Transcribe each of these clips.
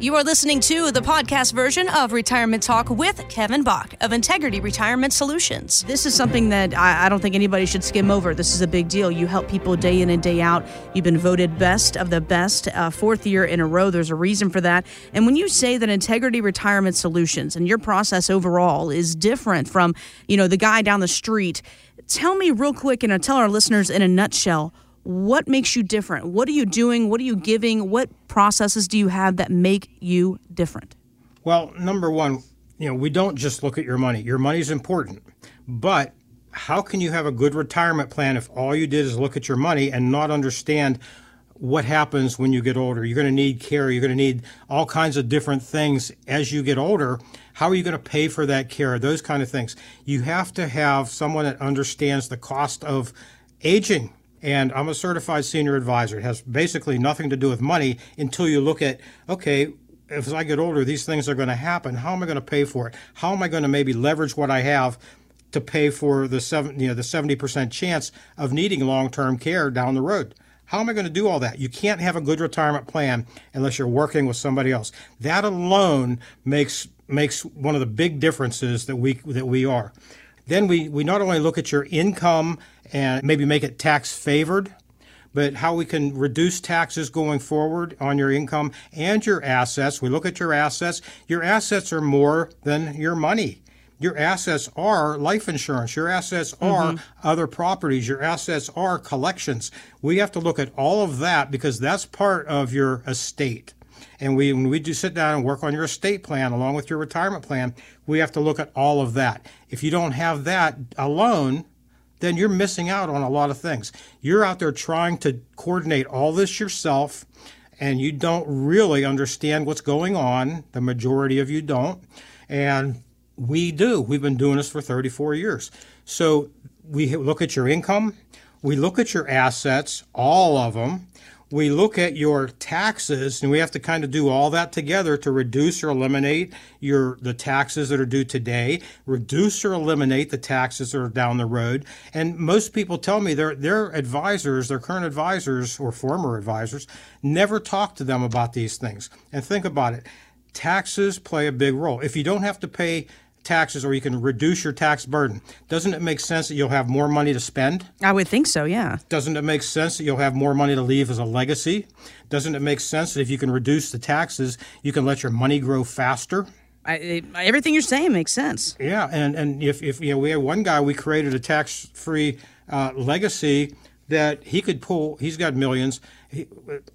You are listening to the podcast version of Retirement Talk with Kevin Bach of Integrity Retirement Solutions. This is something that I don't think anybody should skim over. This is a big deal. You help people day in and day out. You've been voted best of the best fourth year in a row. There's a reason for that. And when you say that Integrity Retirement Solutions and your process overall is different from, you know, the guy down the street, tell me real quick and I'll tell our listeners in a nutshell, what makes you different? What are you doing? What are you giving? What processes do you have that make you different? Well, number one, we don't just look at your money. Your money is important, but how can you have a good retirement plan if all you did is look at your money and not understand what happens when you get older? You're going to need care. You're going to need all kinds of different things as you get older. How are you going to pay for that care? Those kind of things. You have to have someone that understands the cost of aging. And I'm a certified senior advisor. It has basically nothing to do with money until you look at, okay, as I get older, these things are going to happen. How am I going to pay for it? How am I going to maybe leverage what I have to pay for the 70% chance of needing long-term care down the road? How am I going to do all that? You can't have a good retirement plan unless you're working with somebody else. That alone makes one of the big differences that we are. Then we not only look at your income and maybe make it tax favored, but how we can reduce taxes going forward on your income and your assets. We look at your assets. Your assets are more than your money. Your assets are life insurance. Your assets are other properties. Your assets are collections. We have to look at all of that because that's part of your estate. And when we do sit down and work on your estate plan along with your retirement plan, we have to look at all of that. If you don't have that alone, then you're missing out on a lot of things. You're out there trying to coordinate all this yourself, and you don't really understand what's going on. The majority of you don't. And we do. We've been doing this for 34 years. So we look at your income. We look at your assets, all of them. We look at your taxes, and we have to kind of do all that together to reduce or eliminate the taxes that are due today, reduce or eliminate the taxes that are down the road. And most people tell me their advisors, their current advisors or former advisors, never talk to them about these things. And think about it. Taxes play a big role. If you don't have to pay taxes or you can reduce your tax burden, doesn't it make sense that you'll have more money to spend? I would think so, yeah. Doesn't it make sense that you'll have more money to leave as a legacy? Doesn't it make sense that if you can reduce the taxes, you can let your money grow faster? Everything you're saying makes sense. Yeah, and if we had one guy, we created a tax-free legacy that he could pull. He's got millions.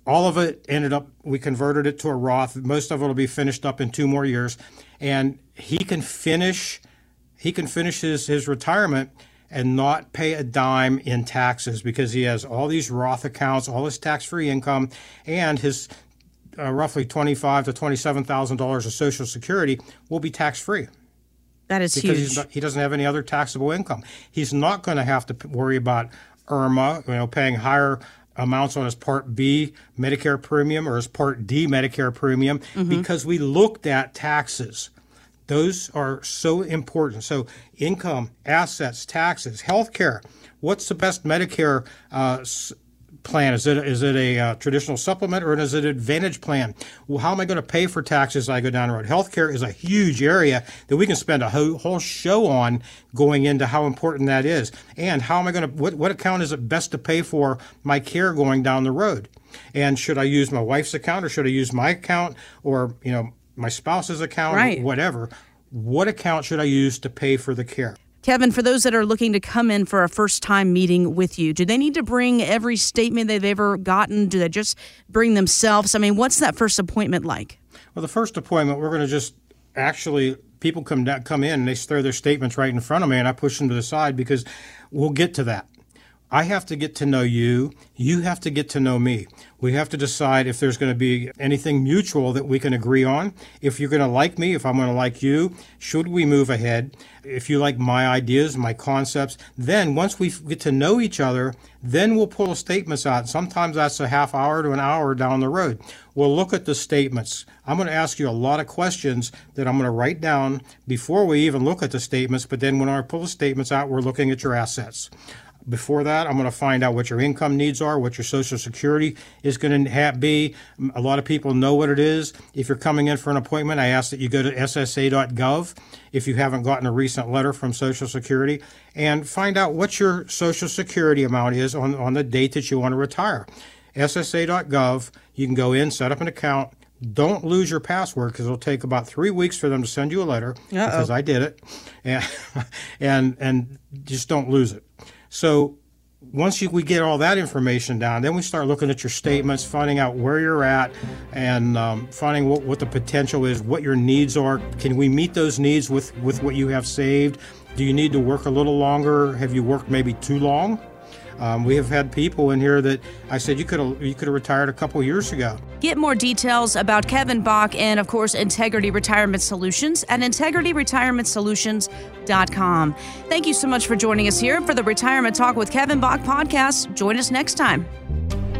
All of it ended up, we converted it to a Roth. Most of it will be finished up in 2 more years. And he can finish his retirement and not pay a dime in taxes because he has all these Roth accounts, all his tax-free income, and his roughly $25,000 to $27,000 of Social Security will be tax-free. That is huge. Because he doesn't have any other taxable income. He's not going to have to worry about IRMA, paying higher amounts on his Part B Medicare premium or his Part D Medicare premium because we looked at taxes. Those are so important. So income, assets, taxes, health care. What's the best Medicare plan? Is it a traditional supplement or is it an advantage plan? Well, how am I going to pay for taxes as I go down the road? Healthcare is a huge area that we can spend a whole show on going into how important that is. And how am I going to, what account is it best to pay for my care going down the road? And should I use my wife's account or should I use my account or, my spouse's account, right, whatever? What account should I use to pay for the care? Kevin, for those that are looking to come in for a first-time meeting with you, do they need to bring every statement they've ever gotten? Do they just bring themselves? What's that first appointment like? Well, the first appointment, we're going to just people come in and they throw their statements right in front of me, and I push them to the side because we'll get to that. I have to get to know you. You have to get to know me. We have to decide if there's going to be anything mutual that we can agree on. If you're going to like me, if I'm going to like you, should we move ahead? If you like my ideas, my concepts, then once we get to know each other, then we'll pull statements out. Sometimes that's a half hour to an hour down the road. We'll look at the statements. I'm going to ask you a lot of questions that I'm going to write down before we even look at the statements, but then when I pull the statements out, we're looking at your assets. Before that, I'm going to find out what your income needs are, what your Social Security is going to be. A lot of people know what it is. If you're coming in for an appointment, I ask that you go to ssa.gov if you haven't gotten a recent letter from Social Security, and find out what your Social Security amount is on the date that you want to retire. ssa.gov, you can go in, set up an account. Don't lose your password, because it'll take about 3 weeks for them to send you a letter. Uh-oh. Because I did it, and just don't lose it. So once we get all that information down, then we start looking at your statements, finding out where you're at, and finding what the potential is, what your needs are. Can we meet those needs with what you have saved? Do you need to work a little longer? Have you worked maybe too long? We have had people in here that I said, you could have retired a couple years ago. Get more details about Kevin Bach and, of course, Integrity Retirement Solutions at integrityretirementsolutions.com. Thank you so much for joining us here for the Retirement Talk with Kevin Bach podcast. Join us next time.